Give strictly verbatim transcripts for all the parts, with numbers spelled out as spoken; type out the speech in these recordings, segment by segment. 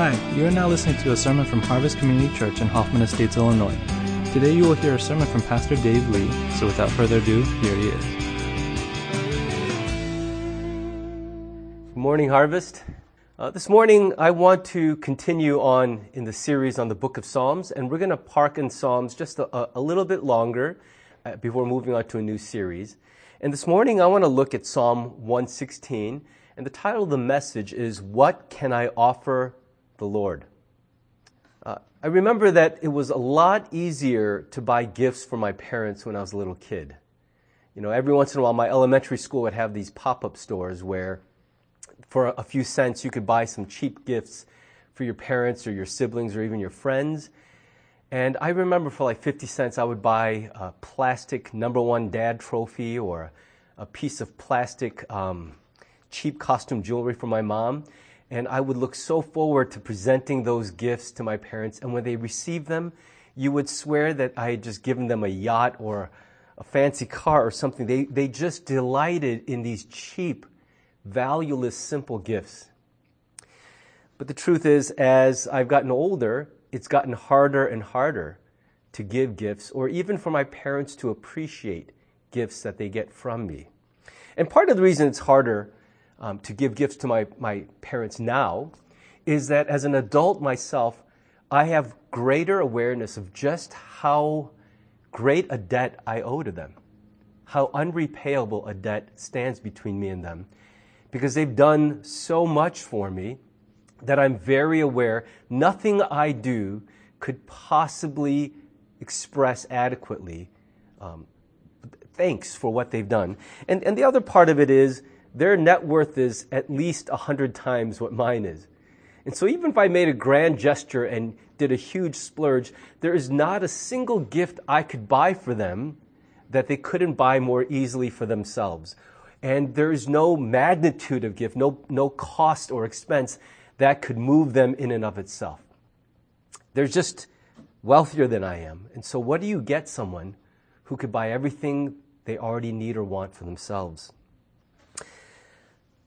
Hi, you are now listening to a sermon from Harvest Community Church in Hoffman Estates, Illinois. Today you will hear a sermon from Pastor Dave Lee, so without further ado, here he is. Good morning, Harvest. Uh, this morning I want to continue on in the series on the book of Psalms, and we're going to park in Psalms just a, a little bit longer uh, before moving on to a new series. And this morning I want to look at Psalm one sixteen, and the title of the message is, What Can I Offer the Lord? Uh, I remember that it was a lot easier to buy gifts for my parents when I was a little kid. You know, every once in a while, my elementary school would have these pop-up stores where for a few cents you could buy some cheap gifts for your parents or your siblings or even your friends. And I remember for like fifty cents, I would buy a plastic number one dad trophy or a piece of plastic um, cheap costume jewelry for my mom. And I would look so forward to presenting those gifts to my parents. And when they received them, you would swear that I had just given them a yacht or a fancy car or something. They they just delighted in these cheap, valueless, simple gifts. But the truth is, as I've gotten older, it's gotten harder and harder to give gifts or even for my parents to appreciate gifts that they get from me. And part of the reason it's harder Um, to give gifts to my, my parents now, is that as an adult myself, I have greater awareness of just how great a debt I owe to them, how unrepayable a debt stands between me and them, because they've done so much for me that I'm very aware nothing I do could possibly express adequately um, thanks for what they've done. And, and the other part of it is, their net worth is at least a hundred times what mine is. And so even if I made a grand gesture and did a huge splurge, there is not a single gift I could buy for them that they couldn't buy more easily for themselves. And there is no magnitude of gift, no, no cost or expense that could move them in and of itself. They're just wealthier than I am. And so what do you get someone who could buy everything they already need or want for themselves?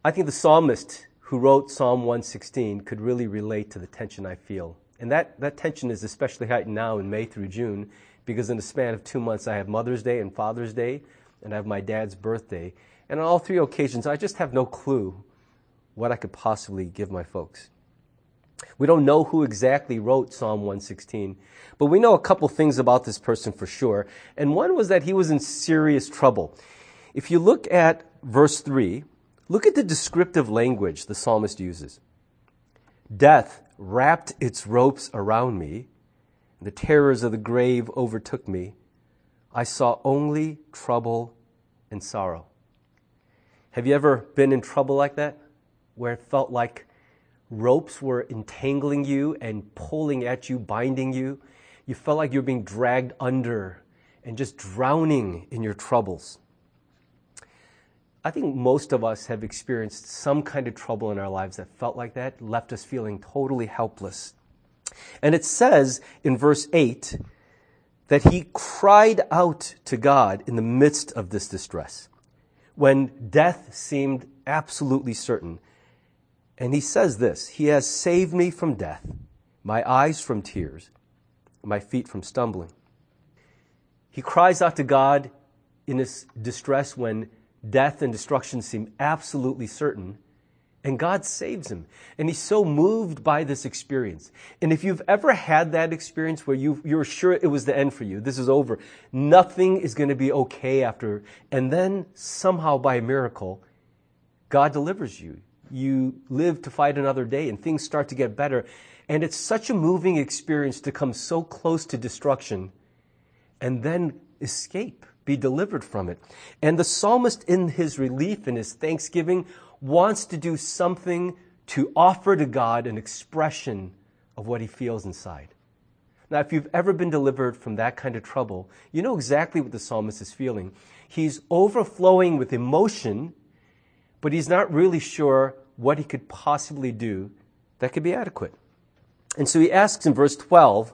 I think the psalmist who wrote Psalm one sixteen could really relate to the tension I feel. And that, that tension is especially heightened now in May through June, because in the span of two months I have Mother's Day and Father's Day, and I have my dad's birthday. And on all three occasions, I just have no clue what I could possibly give my folks. We don't know who exactly wrote Psalm one sixteen, but we know a couple things about this person for sure. And one was that he was in serious trouble. If you look at verse three, look at the descriptive language the psalmist uses. Death wrapped its ropes around me, and the terrors of the grave overtook me. I saw only trouble and sorrow. Have you ever been in trouble like that, where it felt like ropes were entangling you and pulling at you, binding you? You felt like you were being dragged under and just drowning in your troubles. I think most of us have experienced some kind of trouble in our lives that felt like that, left us feeling totally helpless. And it says in verse eight that he cried out to God in the midst of this distress, when death seemed absolutely certain. And he says this, he has saved me from death, my eyes from tears, my feet from stumbling. He cries out to God in his distress when death and destruction seem absolutely certain, and God saves him. And he's so moved by this experience. And if you've ever had that experience where you you're sure it was the end for you, this is over, nothing is going to be okay after, and then somehow by a miracle, God delivers you. You live to fight another day, and things start to get better. And it's such a moving experience to come so close to destruction and then escape, be delivered from it. And the psalmist, in his relief and his thanksgiving, wants to do something to offer to God an expression of what he feels inside. Now, if you've ever been delivered from that kind of trouble, you know exactly what the psalmist is feeling. He's overflowing with emotion, but he's not really sure what he could possibly do that could be adequate. And so he asks in verse twelve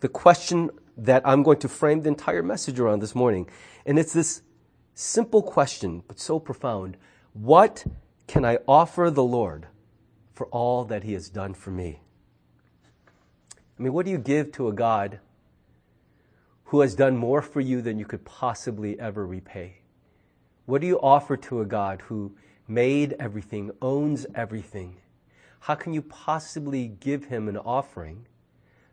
the question that I'm going to frame the entire message around this morning. And it's this simple question, but so profound. What can I offer the Lord for all that he has done for me? I mean, what do you give to a God who has done more for you than you could possibly ever repay? What do you offer to a God who made everything, owns everything? How can you possibly give him an offering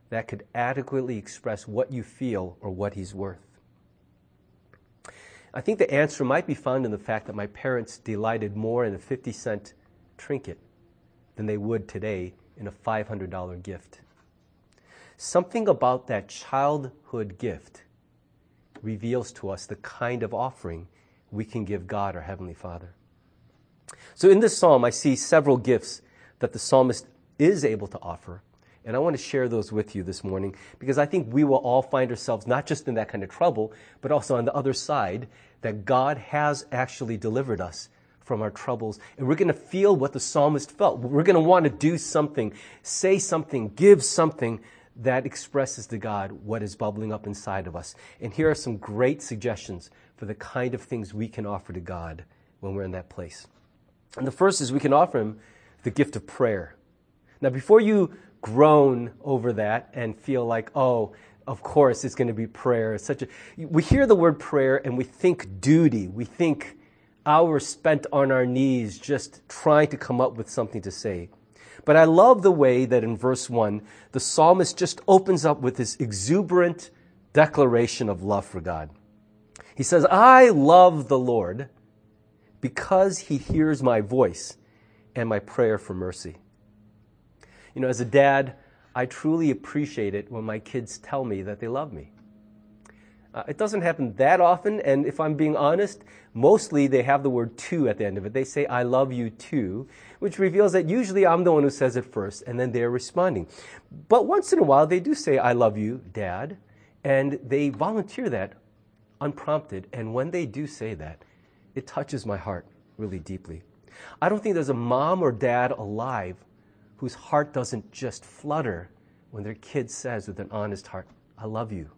that could adequately express what you feel or what he's worth? I think the answer might be found in the fact that my parents delighted more in a fifty cent trinket than they would today in a five hundred dollars gift. Something about that childhood gift reveals to us the kind of offering we can give God, our Heavenly Father. So in this psalm, I see several gifts that the psalmist is able to offer, and I want to share those with you this morning, because I think we will all find ourselves not just in that kind of trouble, but also on the other side, that God has actually delivered us from our troubles. And we're going to feel what the psalmist felt. We're going to want to do something, say something, give something that expresses to God what is bubbling up inside of us. And here are some great suggestions for the kind of things we can offer to God when we're in that place. And the first is we can offer him the gift of prayer. Now, before you groan over that and feel like, oh, of course, it's going to be prayer. It's such a, we hear the word prayer and we think duty. We think hours spent on our knees just trying to come up with something to say. But I love the way that in verse one, the psalmist just opens up with this exuberant declaration of love for God. He says, I love the Lord because he hears my voice and my prayer for mercy. You know, as a dad, I truly appreciate it when my kids tell me that they love me. Uh, it doesn't happen that often, and if I'm being honest, mostly they have the word "to" at the end of it. They say, I love you too, which reveals that usually I'm the one who says it first, and then they're responding. But once in a while, they do say, I love you, Dad, and they volunteer that unprompted, and when they do say that, it touches my heart really deeply. I don't think there's a mom or dad alive whose heart doesn't just flutter when their kid says with an honest heart, I love you,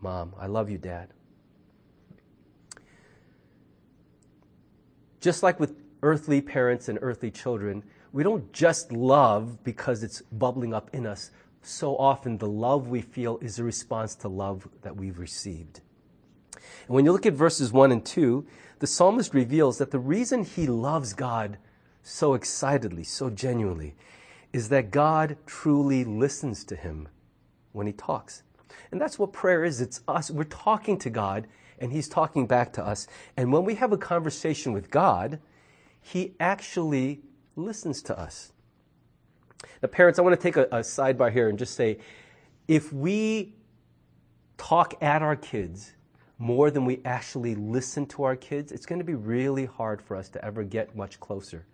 Mom. I love you, Dad. Just like with earthly parents and earthly children, we don't just love because it's bubbling up in us. So often the love we feel is a response to love that we've received. And when you look at verses one and two, the psalmist reveals that the reason he loves God so excitedly, so genuinely, is that God truly listens to him when he talks. And that's what prayer is. It's us. We're talking to God, and he's talking back to us. And when we have a conversation with God, he actually listens to us. Now, parents, I want to take a, a sidebar here and just say, if we talk at our kids more than we actually listen to our kids, it's going to be really hard for us to ever get much closer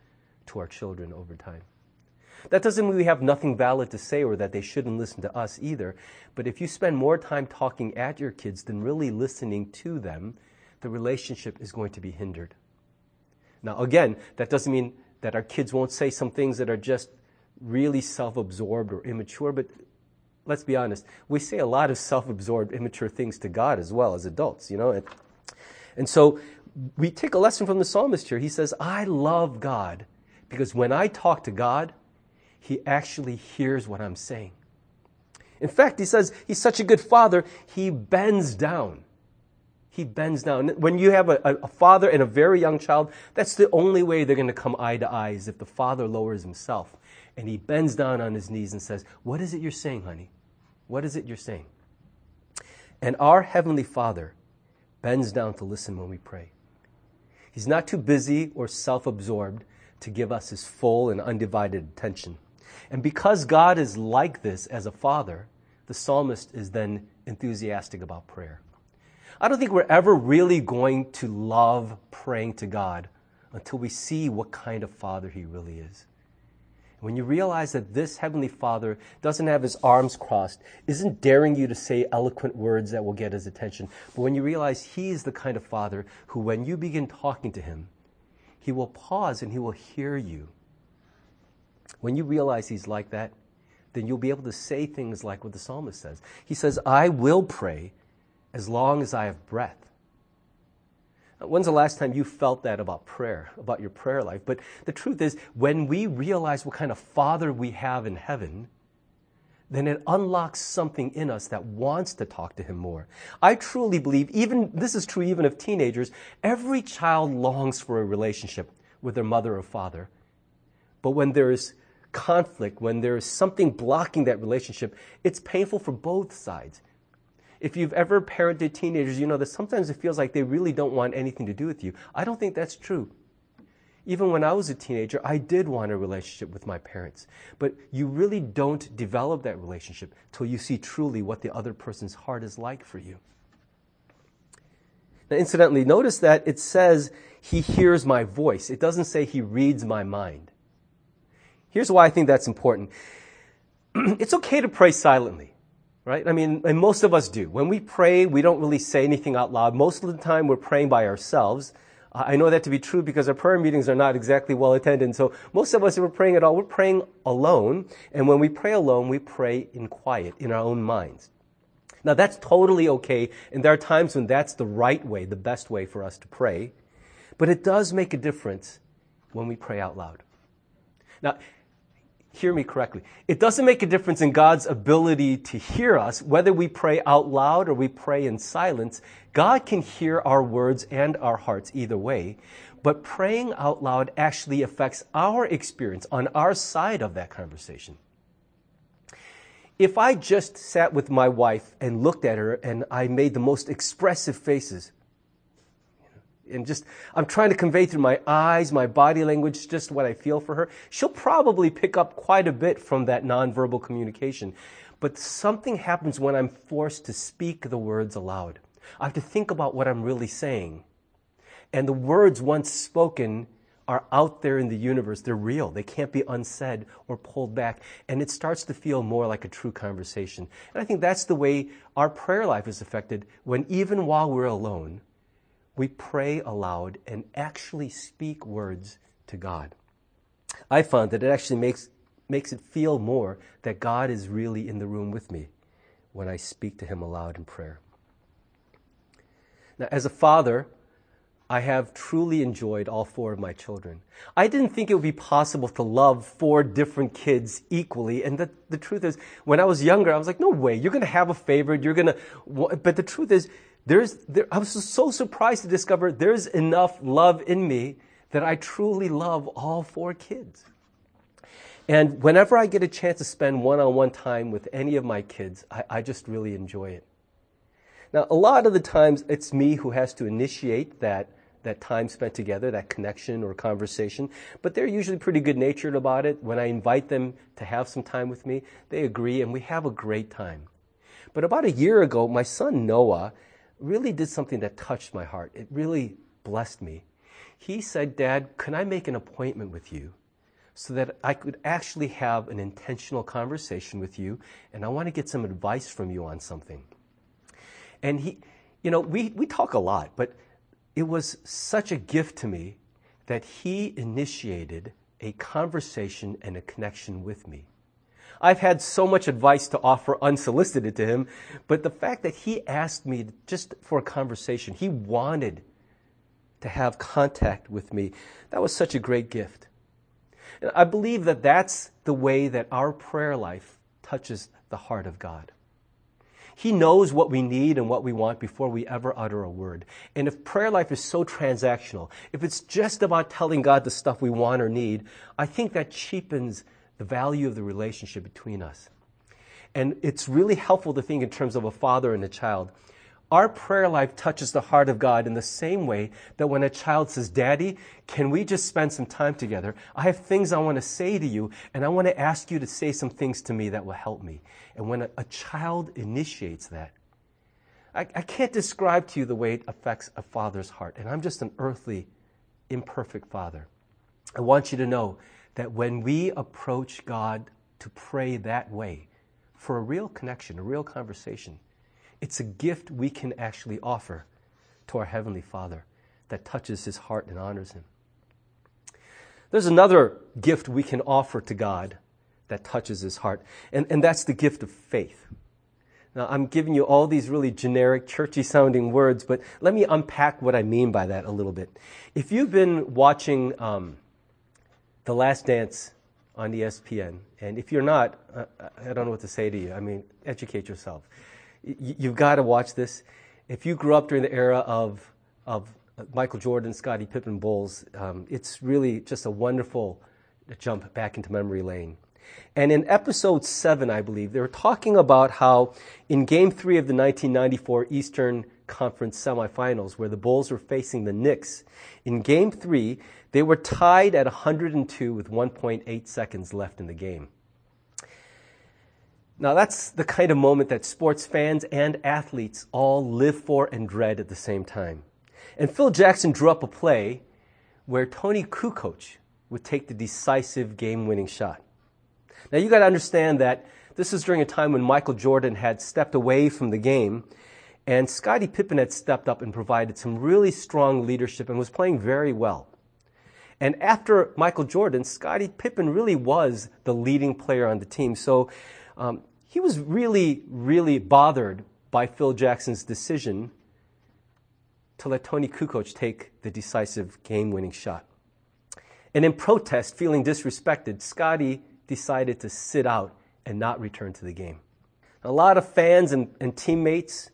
to our children over time. That doesn't mean we have nothing valid to say or that they shouldn't listen to us either. But if you spend more time talking at your kids than really listening to them, the relationship is going to be hindered. Now, again, that doesn't mean that our kids won't say some things that are just really self-absorbed or immature. But let's be honest, we say a lot of self-absorbed, immature things to God as well as adults, you know. And, and so we take a lesson from the psalmist here. He says, I love God because when I talk to God, he actually hears what I'm saying. In fact, he says he's such a good father, he bends down. He bends down. When you have a, a father and a very young child, that's the only way they're going to come eye to eye, is if the father lowers himself. And he bends down on his knees and says, what is it you're saying, honey? What is it you're saying? And our Heavenly Father bends down to listen when we pray. He's not too busy or self-absorbed to give us his full and undivided attention. And because God is like this as a father, the psalmist is then enthusiastic about prayer. I don't think we're ever really going to love praying to God until we see what kind of father he really is. When you realize that this Heavenly Father doesn't have his arms crossed, isn't daring you to say eloquent words that will get his attention, but when you realize he is the kind of father who, when you begin talking to him, he will pause and he will hear you. When you realize he's like that, then you'll be able to say things like what the psalmist says. He says, I will pray as long as I have breath. When's the last time you felt that about prayer, about your prayer life? But the truth is, when we realize what kind of Father we have in heaven, then it unlocks something in us that wants to talk to him more. I truly believe, even this is true even of teenagers, every child longs for a relationship with their mother or father. But when there is conflict, when there is something blocking that relationship, it's painful for both sides. If you've ever parented teenagers, you know that sometimes it feels like they really don't want anything to do with you. I don't think that's true. Even when I was a teenager, I did want a relationship with my parents. But you really don't develop that relationship till you see truly what the other person's heart is like for you. Now, incidentally, notice that it says, he hears my voice. It doesn't say he reads my mind. Here's why I think that's important. It's okay to pray silently, right? I mean, and most of us do. When we pray, we don't really say anything out loud. Most of the time, we're praying by ourselves. I know that to be true because our prayer meetings are not exactly well attended. So most of us, if we're praying at all, we're praying alone. And when we pray alone, we pray in quiet, in our own minds. Now, that's totally okay. And there are times when that's the right way, the best way for us to pray. But it does make a difference when we pray out loud. Now, hear me correctly. It doesn't make a difference in God's ability to hear us, whether we pray out loud or we pray in silence. God can hear our words and our hearts either way. But praying out loud actually affects our experience on our side of that conversation. If I just sat with my wife and looked at her and I made the most expressive faces, and just, I'm trying to convey through my eyes, my body language, just what I feel for her, she'll probably pick up quite a bit from that nonverbal communication. But something happens when I'm forced to speak the words aloud. I have to think about what I'm really saying. And the words once spoken are out there in the universe. They're real. They can't be unsaid or pulled back. And it starts to feel more like a true conversation. And I think that's the way our prayer life is affected when, even while we're alone, we pray aloud and actually speak words to God. I found that it actually makes makes it feel more that God is really in the room with me when I speak to him aloud in prayer. Now, as a father, I have truly enjoyed all four of my children. I didn't think it would be possible to love four different kids equally. And the, the truth is, when I was younger, I was like, no way, you're going to have a favorite. You're going to, but the truth is, There's, there, I was so surprised to discover there's enough love in me that I truly love all four kids. And whenever I get a chance to spend one-on-one time with any of my kids, I, I just really enjoy it. Now, a lot of the times it's me who has to initiate that, that time spent together, that connection or conversation, but they're usually pretty good-natured about it. When I invite them to have some time with me, they agree, and we have a great time. But about a year ago, my son Noah really did something that touched my heart. It really blessed me. He said, Dad, can I make an appointment with you so that I could actually have an intentional conversation with you, and I want to get some advice from you on something. And he, you know, we, we talk a lot, but it was such a gift to me that he initiated a conversation and a connection with me. I've had so much advice to offer unsolicited to him, but the fact that he asked me just for a conversation, he wanted to have contact with me, that was such a great gift. And I believe that that's the way that our prayer life touches the heart of God. He knows what we need and what we want before we ever utter a word. And if prayer life is so transactional, if it's just about telling God the stuff we want or need, I think that cheapens the value of the relationship between us. And it's really helpful to think in terms of a father and a child. Our prayer life touches the heart of God in the same way that when a child says, Daddy, can we just spend some time together? I have things I want to say to you, and I want to ask you to say some things to me that will help me. And when a, a child initiates that, I, I can't describe to you the way it affects a father's heart. And I'm just an earthly, imperfect father. I want you to know that when we approach God to pray that way, for a real connection, a real conversation, it's a gift we can actually offer to our Heavenly Father that touches His heart and honors Him. There's another gift we can offer to God that touches His heart, and, and that's the gift of faith. Now, I'm giving you all these really generic, churchy-sounding words, but let me unpack what I mean by that a little bit. If you've been watching Um, The Last Dance on E S P N. And if you're not, uh, I don't know what to say to you. I mean, educate yourself. Y- you've got to watch this. If you grew up during the era of of Michael Jordan, Scottie Pippen, Bulls, um, it's really just a wonderful jump back into memory lane. And in episode seven, I believe, they were talking about how in game three of the nineteen ninety-four Eastern Conference semifinals, where the Bulls were facing the Knicks, in game three, they were tied at one hundred two with one point eight seconds left in the game. Now, that's the kind of moment that sports fans and athletes all live for and dread at the same time. And Phil Jackson drew up a play where Tony Kukoc would take the decisive game-winning shot. Now, you got to understand that this is during a time when Michael Jordan had stepped away from the game, and Scottie Pippen had stepped up and provided some really strong leadership and was playing very well. And after Michael Jordan, Scottie Pippen really was the leading player on the team. So um, he was really, really bothered by Phil Jackson's decision to let Tony Kukoc take the decisive game-winning shot. And in protest, feeling disrespected, Scottie decided to sit out and not return to the game. A lot of fans and, and teammates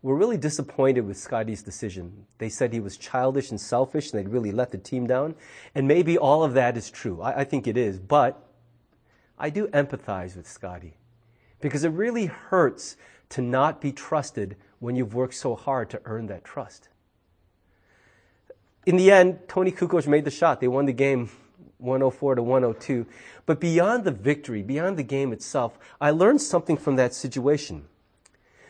were really disappointed with Scottie's decision. They said he was childish and selfish, and they'd really let the team down. And maybe all of that is true. I, I think it is. But I do empathize with Scottie, because it really hurts to not be trusted when you've worked so hard to earn that trust. In the end, Tony Kukoc made the shot. They won the game one oh four to one oh two. But beyond the victory, beyond the game itself, I learned something from that situation,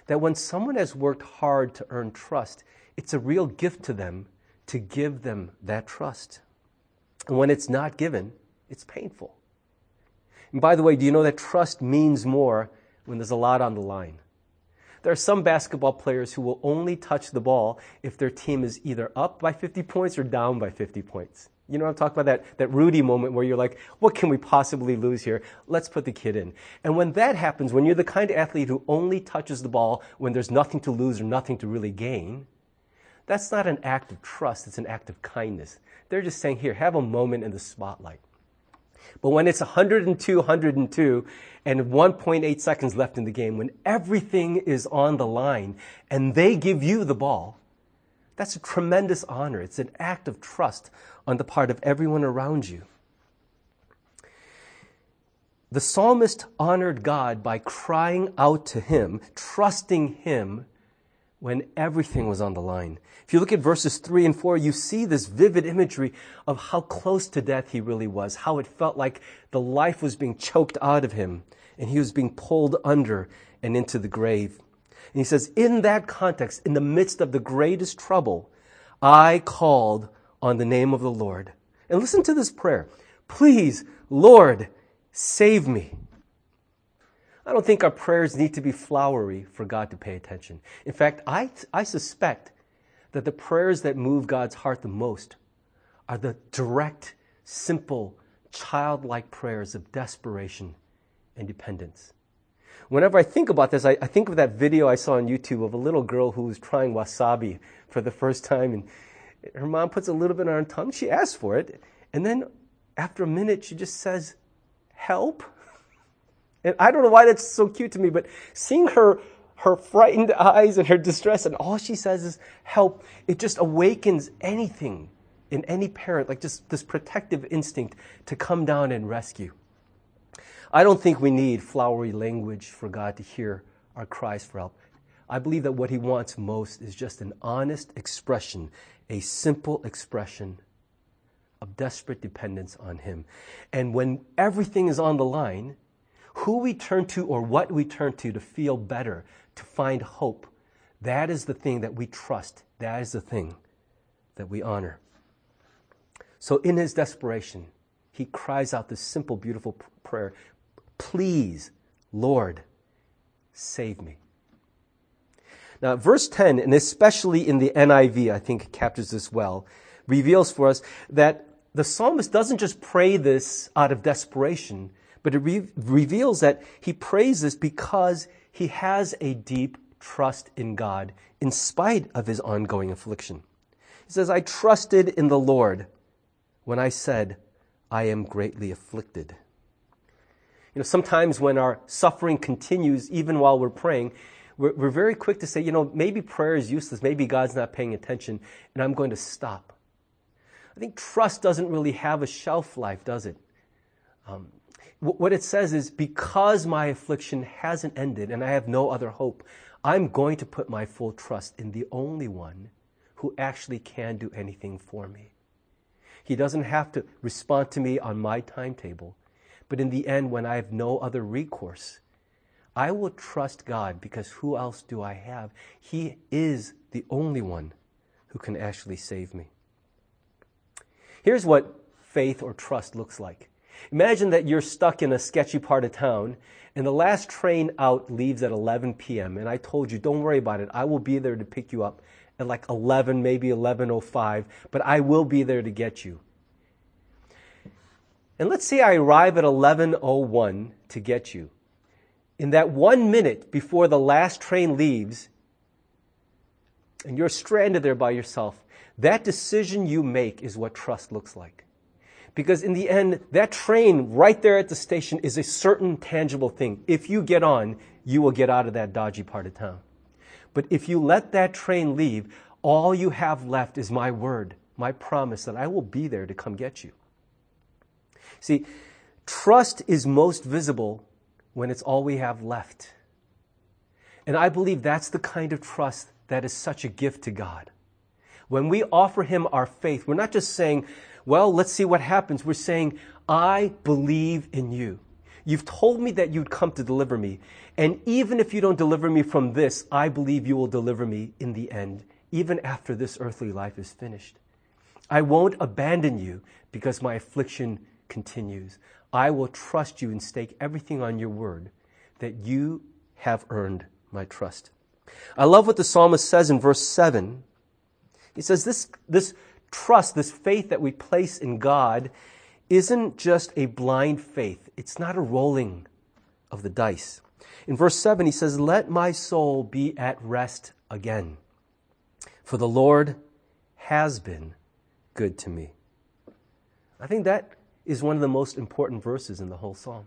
that when someone has worked hard to earn trust, it's a real gift to them to give them that trust. And when it's not given, it's painful. And by the way, do you know that trust means more when there's a lot on the line? There are some basketball players who will only touch the ball if their team is either up by fifty points or down by fifty points. You know what I'm talking about? That, that Rudy moment where you're like, what can we possibly lose here? Let's put the kid in. And when that happens, when you're the kind of athlete who only touches the ball when there's nothing to lose or nothing to really gain, that's not an act of trust. It's an act of kindness. They're just saying, here, have a moment in the spotlight. But when it's one hundred two, one hundred two, and one point eight seconds left in the game, when everything is on the line and they give you the ball, that's a tremendous honor. It's an act of trust on the part of everyone around you. The psalmist honored God by crying out to him, trusting him when everything was on the line. If you look at verses three and four, you see this vivid imagery of how close to death he really was, how it felt like the life was being choked out of him, and he was being pulled under and into the grave. And he says, in that context, in the midst of the greatest trouble, I called on the name of the Lord. And listen to this prayer. Please, Lord, save me. I don't think our prayers need to be flowery for God to pay attention. In fact, I, I suspect that the prayers that move God's heart the most are the direct, simple, childlike prayers of desperation and dependence. Whenever I think about this, I, I think of that video I saw on YouTube of a little girl who was trying wasabi for the first time, and her mom puts a little bit on her tongue. She asks for it, and then after a minute, she just says, help. And I don't know why that's so cute to me, but seeing her her frightened eyes and her distress, and all she says is, help, it just awakens anything in any parent, like just this protective instinct to come down and rescue. I don't think we need flowery language for God to hear our cries for help. I believe that what he wants most is just an honest expression, a simple expression of desperate dependence on him. And when everything is on the line, who we turn to or what we turn to to feel better, to find hope, that is the thing that we trust. That is the thing that we honor. So in his desperation, he cries out this simple, beautiful prayer, please, Lord, save me. Now, verse ten, and especially in the N I V, I think captures this well, reveals for us that the psalmist doesn't just pray this out of desperation, but it re- reveals that he prays this because he has a deep trust in God in spite of his ongoing affliction. He says, I trusted in the Lord when I said, I am greatly afflicted. You know, sometimes when our suffering continues, even while we're praying, we're, we're very quick to say, you know, maybe prayer is useless. Maybe God's not paying attention, and I'm going to stop. I think trust doesn't really have a shelf life, does it? Um, what it says is, because my affliction hasn't ended and I have no other hope, I'm going to put my full trust in the only one who actually can do anything for me. He doesn't have to respond to me on my timetable, but in the end, when I have no other recourse, I will trust God, because who else do I have? He is the only one who can actually save me. Here's what faith or trust looks like. Imagine that you're stuck in a sketchy part of town, and the last train out leaves at eleven p.m., and I told you, don't worry about it. I will be there to pick you up at like eleven, maybe eleven oh five, but I will be there to get you. And let's say I arrive at eleven oh one to get you. In that one minute before the last train leaves, and you're stranded there by yourself, that decision you make is what trust looks like. Because in the end, that train right there at the station is a certain tangible thing. If you get on, you will get out of that dodgy part of town. But if you let that train leave, all you have left is my word, my promise that I will be there to come get you. See, trust is most visible when it's all we have left. And I believe that's the kind of trust that is such a gift to God. When we offer Him our faith, we're not just saying, well, let's see what happens. We're saying, I believe in you. You've told me that you'd come to deliver me. And even if you don't deliver me from this, I believe you will deliver me in the end, even after this earthly life is finished. I won't abandon you because my affliction continues. I will trust you and stake everything on your word that you have earned my trust. I love what the psalmist says in verse seven. He says this, this trust, this faith that we place in God isn't just a blind faith. It's not a rolling of the dice. In verse seven, he says, let my soul be at rest again, for the Lord has been good to me. I think that is one of the most important verses in the whole psalm.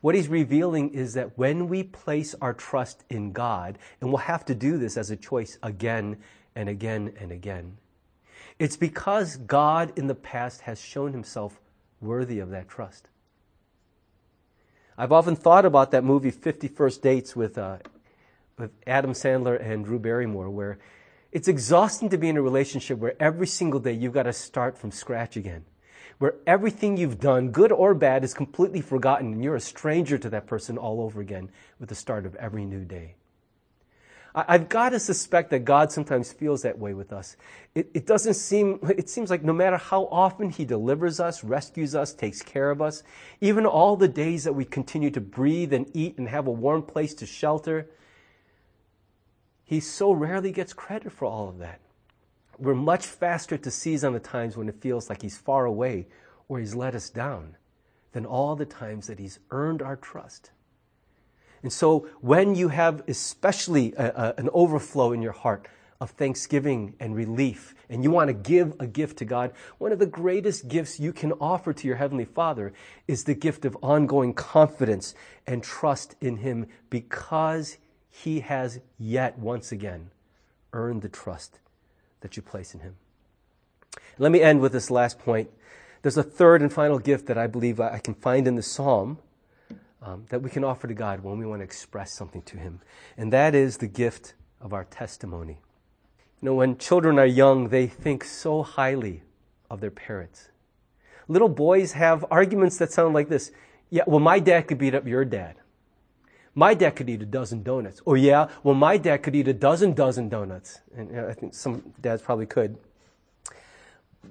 What he's revealing is that when we place our trust in God, and we'll have to do this as a choice again and again and again, it's because God in the past has shown himself worthy of that trust. I've often thought about that movie fifty First Dates with, uh, with Adam Sandler and Drew Barrymore, where it's exhausting to be in a relationship where every single day you've got to start from scratch again, where everything you've done, good or bad, is completely forgotten, and you're a stranger to that person all over again with the start of every new day. I've got to suspect that God sometimes feels that way with us. It, it doesn't seem, it seems like no matter how often He delivers us, rescues us, takes care of us, even all the days that we continue to breathe and eat and have a warm place to shelter, He so rarely gets credit for all of that. We're much faster to seize on the times when it feels like He's far away or He's let us down than all the times that He's earned our trust. And so when you have especially a, a, an overflow in your heart of thanksgiving and relief, and you want to give a gift to God, one of the greatest gifts you can offer to your Heavenly Father is the gift of ongoing confidence and trust in Him, because He has yet once again earned the trust that you place in Him. Let me end with this last point. There's a third and final gift that I believe I can find in the psalm, Um, that we can offer to God when we want to express something to Him. And that is the gift of our testimony. You know, when children are young, they think so highly of their parents. Little boys have arguments that sound like this. Yeah, well, my dad could beat up your dad. My dad could eat a dozen donuts. Oh, yeah, well, my dad could eat a dozen dozen donuts. And you know, I think some dads probably could.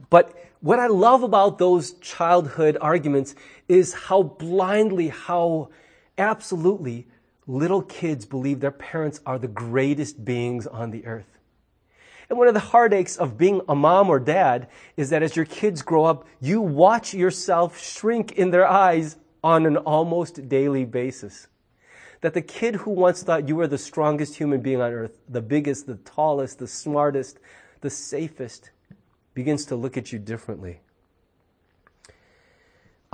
But what I love about those childhood arguments is how blindly, how absolutely little kids believe their parents are the greatest beings on the earth. And one of the heartaches of being a mom or dad is that as your kids grow up, you watch yourself shrink in their eyes on an almost daily basis. That the kid who once thought you were the strongest human being on earth, the biggest, the tallest, the smartest, the safest, begins to look at you differently.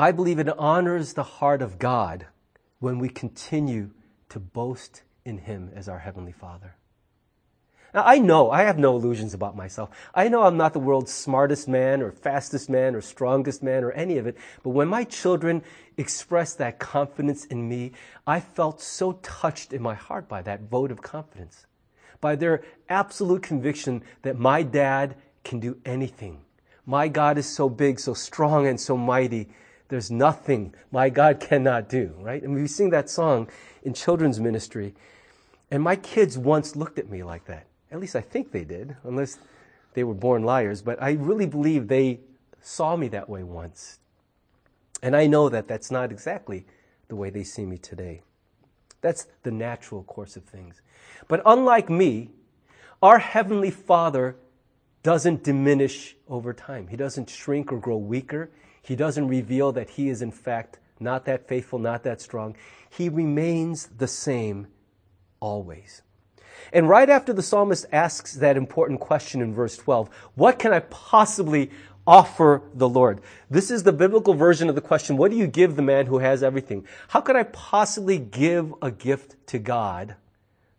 I believe it honors the heart of God when we continue to boast in Him as our Heavenly Father. Now, I know, I have no illusions about myself. I know I'm not the world's smartest man or fastest man or strongest man or any of it. But when my children expressed that confidence in me, I felt so touched in my heart by that vote of confidence, by their absolute conviction that my dad can do anything. My God is so big, so strong, and so mighty. There's nothing my God cannot do, right? And we sing that song in children's ministry. And my kids once looked at me like that. At least I think they did, unless they were born liars. But I really believe they saw me that way once. And I know that that's not exactly the way they see me today. That's the natural course of things. But unlike me, our Heavenly Father doesn't diminish over time. He doesn't shrink or grow weaker. He doesn't reveal that He is, in fact, not that faithful, not that strong. He remains the same always. And right after the psalmist asks that important question in verse twelve, what can I possibly offer the Lord? This is the biblical version of the question, what do you give the man who has everything? How could I possibly give a gift to God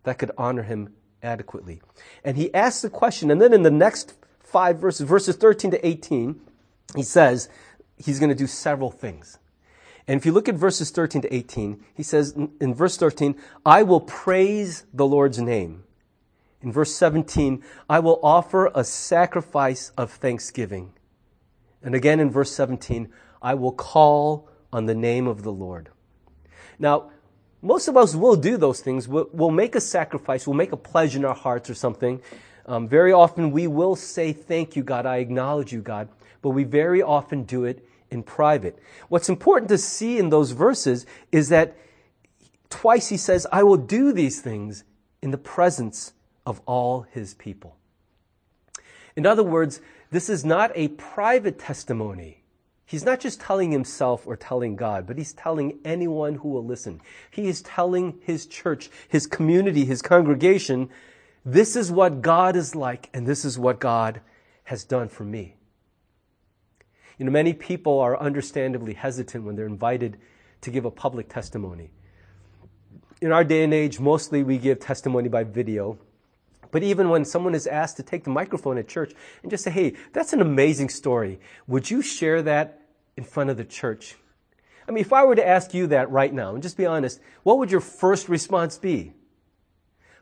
that could honor Him adequately? And he asks the question, and then in the next five verses, verses thirteen to eighteen, he says he's going to do several things. And if you look at verses thirteen to eighteen, he says in verse thirteen, I will praise the Lord's name. In verse seventeen, I will offer a sacrifice of thanksgiving. And again in verse seventeen, I will call on the name of the Lord. Now, most of us will do those things. We'll, we'll make a sacrifice. We'll make a pledge in our hearts or something. Um, very often we will say, thank you, God. I acknowledge you, God. But we very often do it in private. What's important to see in those verses is that twice he says, I will do these things in the presence of all His people. In other words, this is not a private testimony. He's not just telling himself or telling God, but he's telling anyone who will listen. He is telling his church, his community, his congregation, this is what God is like, and this is what God has done for me. You know, many people are understandably hesitant when they're invited to give a public testimony. In our day and age, mostly we give testimony by video. But even when someone is asked to take the microphone at church and just say, hey, that's an amazing story. Would you share that in front of the church? I mean, if I were to ask you that right now, and just be honest, what would your first response be?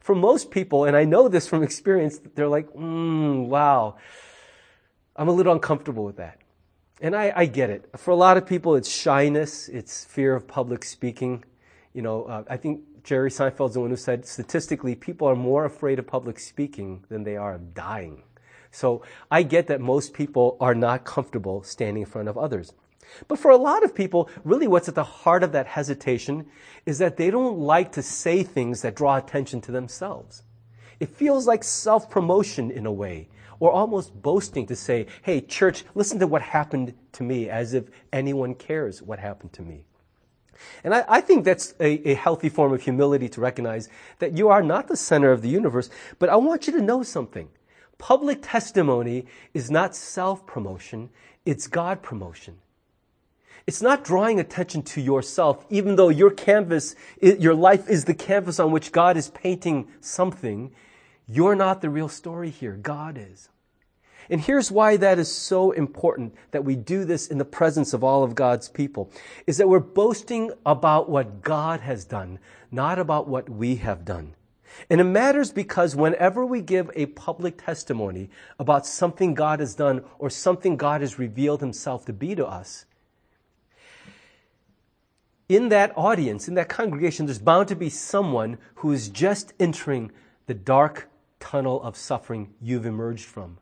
For most people, and I know this from experience, they're like, mm, wow, I'm a little uncomfortable with that. And I, I get it. For a lot of people, it's shyness. It's fear of public speaking. You know, uh, I think Jerry Seinfeld's the one who said, statistically, people are more afraid of public speaking than they are of dying. So I get that most people are not comfortable standing in front of others. But for a lot of people, really what's at the heart of that hesitation is that they don't like to say things that draw attention to themselves. It feels like self-promotion in a way, or almost boasting to say, hey, church, listen to what happened to me, as if anyone cares what happened to me. And I, I think that's a, a healthy form of humility to recognize that you are not the center of the universe, but I want you to know something. Public testimony is not self-promotion, it's God promotion. It's not drawing attention to yourself, even though your canvas, your life is the canvas on which God is painting something. You're not the real story here. God is. And here's why that is so important that we do this in the presence of all of God's people, is that we're boasting about what God has done, not about what we have done. And it matters because whenever we give a public testimony about something God has done or something God has revealed Himself to be to us, in that audience, in that congregation, there's bound to be someone who is just entering the dark tunnel of suffering you've emerged from.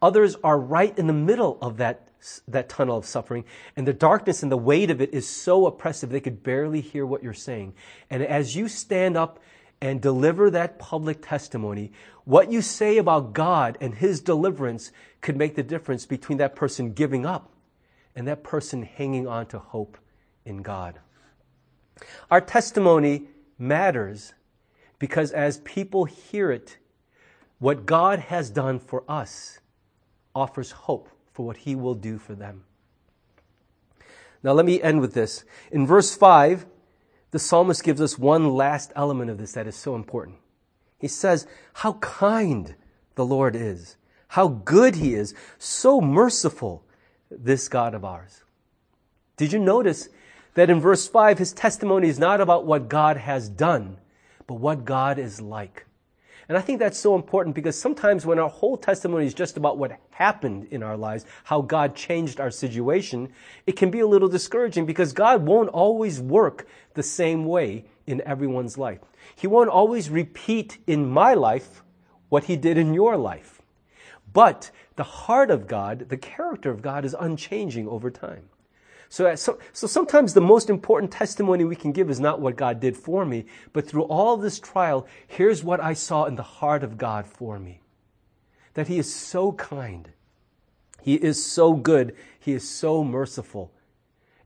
Others are right in the middle of that, that tunnel of suffering, and the darkness and the weight of it is so oppressive they could barely hear what you're saying. And as you stand up and deliver that public testimony, what you say about God and His deliverance could make the difference between that person giving up and that person hanging on to hope in God. Our testimony matters because as people hear it, what God has done for us offers hope for what He will do for them. Now let me end with this. In verse five, the psalmist gives us one last element of this that is so important. He says, how kind the Lord is, how good He is, so merciful, this God of ours. Did you notice that in verse five, his testimony is not about what God has done, but what God is like? And I think that's so important because sometimes when our whole testimony is just about what happened in our lives, how God changed our situation, it can be a little discouraging because God won't always work the same way in everyone's life. He won't always repeat in my life what He did in your life. But the heart of God, the character of God is unchanging over time. So, so, so sometimes the most important testimony we can give is not what God did for me, but through all this trial, here's what I saw in the heart of God for me. That He is so kind. He is so good. He is so merciful.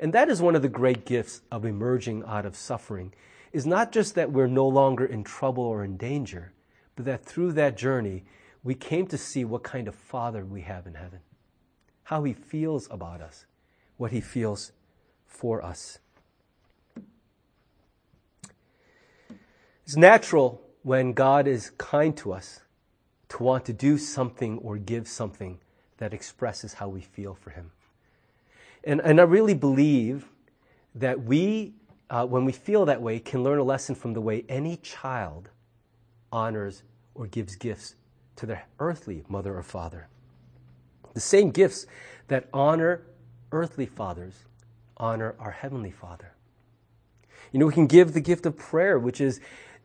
And that is one of the great gifts of emerging out of suffering, is not just that we're no longer in trouble or in danger, but that through that journey, we came to see what kind of Father we have in heaven, how He feels about us, what He feels for us. It's natural when God is kind to us to want to do something or give something that expresses how we feel for Him. And, and I really believe that we, uh, when we feel that way, can learn a lesson from the way any child honors or gives gifts to their earthly mother or father. The same gifts that honor earthly fathers honor our Heavenly Father. You know, we can give the gift of prayer, which is,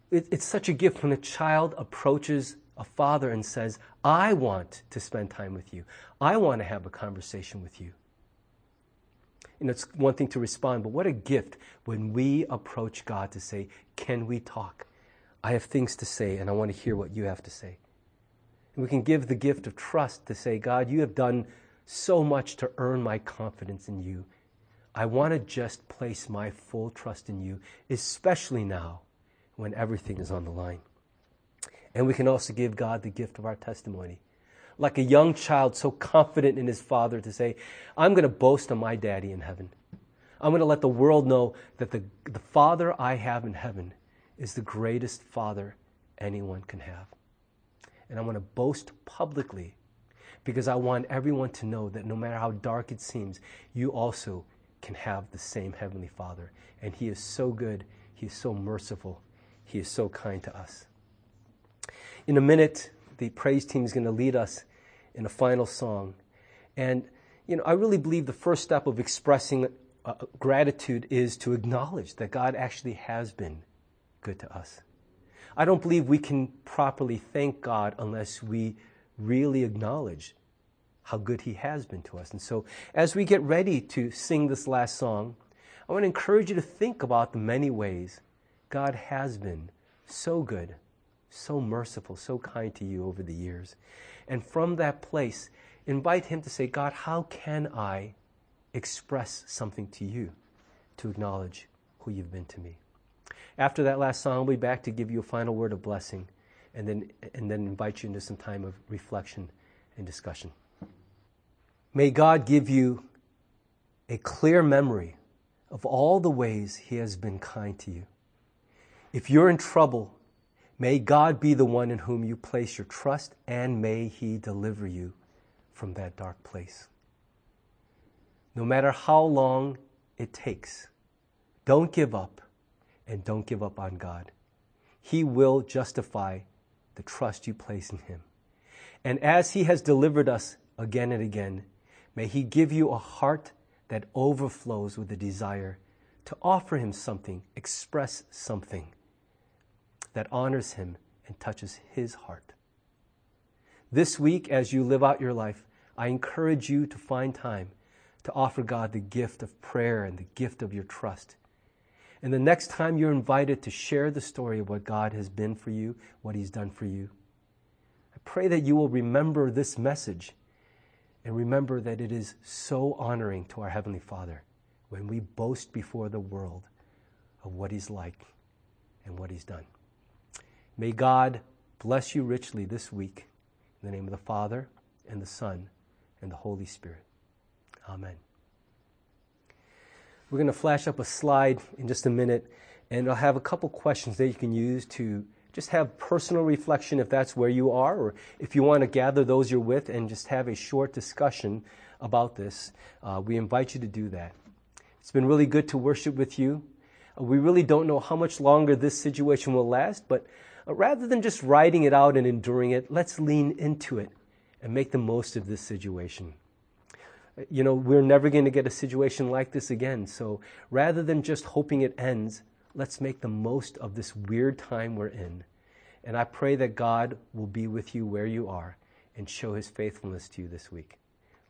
it, it's such a gift when a child approaches a father and says, I want to spend time with you. I want to have a conversation with you. And it's one thing to respond, but what a gift when we approach God to say, can we talk? I have things to say, and I want to hear what you have to say. And we can give the gift of trust to say, God, you have done so much to earn my confidence in you. I want to just place my full trust in you, especially now when everything is on the line. And we can also give God the gift of our testimony. Like a young child so confident in his father to say, I'm going to boast on my daddy in heaven. I'm going to let the world know that the, the Father I have in heaven is the greatest Father anyone can have. And I want to boast publicly because I want everyone to know that no matter how dark it seems, you also can have the same Heavenly Father. And He is so good. He is so merciful. He is so kind to us. In a minute, the praise team is going to lead us in a final song. And, you know, I really believe the first step of expressing uh, gratitude is to acknowledge that God actually has been good to us. I don't believe we can properly thank God unless we really acknowledge how good He has been to us. And so as we get ready to sing this last song, I want to encourage you to think about the many ways God has been so good, so merciful, so kind to you over the years. And from that place, invite Him to say, God, how can I express something to you to acknowledge who you've been to me? After that last song, I'll be back to give you a final word of blessing. And then, and then invite you into some time of reflection and discussion. May God give you a clear memory of all the ways He has been kind to you. If you're in trouble, may God be the one in whom you place your trust, and may He deliver you from that dark place. No matter how long it takes, don't give up, and don't give up on God. He will justify the trust you place in Him. And as He has delivered us again and again, may He give you a heart that overflows with a desire to offer Him something, express something that honors Him and touches His heart. This week, as you live out your life, I encourage you to find time to offer God the gift of prayer and the gift of your trust. And the next time you're invited to share the story of what God has been for you, what He's done for you, I pray that you will remember this message and remember that it is so honoring to our Heavenly Father when we boast before the world of what He's like and what He's done. May God bless you richly this week. In the name of the Father, and the Son, and the Holy Spirit. Amen. We're going to flash up a slide in just a minute, and I'll have a couple questions that you can use to just have personal reflection if that's where you are, or if you want to gather those you're with and just have a short discussion about this. Uh, we invite you to do that. It's been really good to worship with you. Uh, we really don't know how much longer this situation will last, but uh, rather than just riding it out and enduring it, let's lean into it and make the most of this situation. You know, we're never going to get a situation like this again, so rather than just hoping it ends, let's make the most of this weird time we're in. And I pray that God will be with you where you are and show his faithfulness to you this week.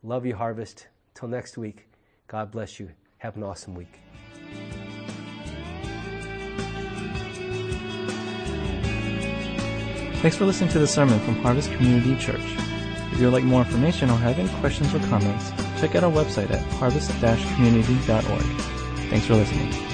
Love you, Harvest. Till next week, God bless you. Have an awesome week. Thanks for listening to the sermon from Harvest Community Church. If you would like more information or have any questions or comments, check out our website at harvest dash community dot org. Thanks for listening.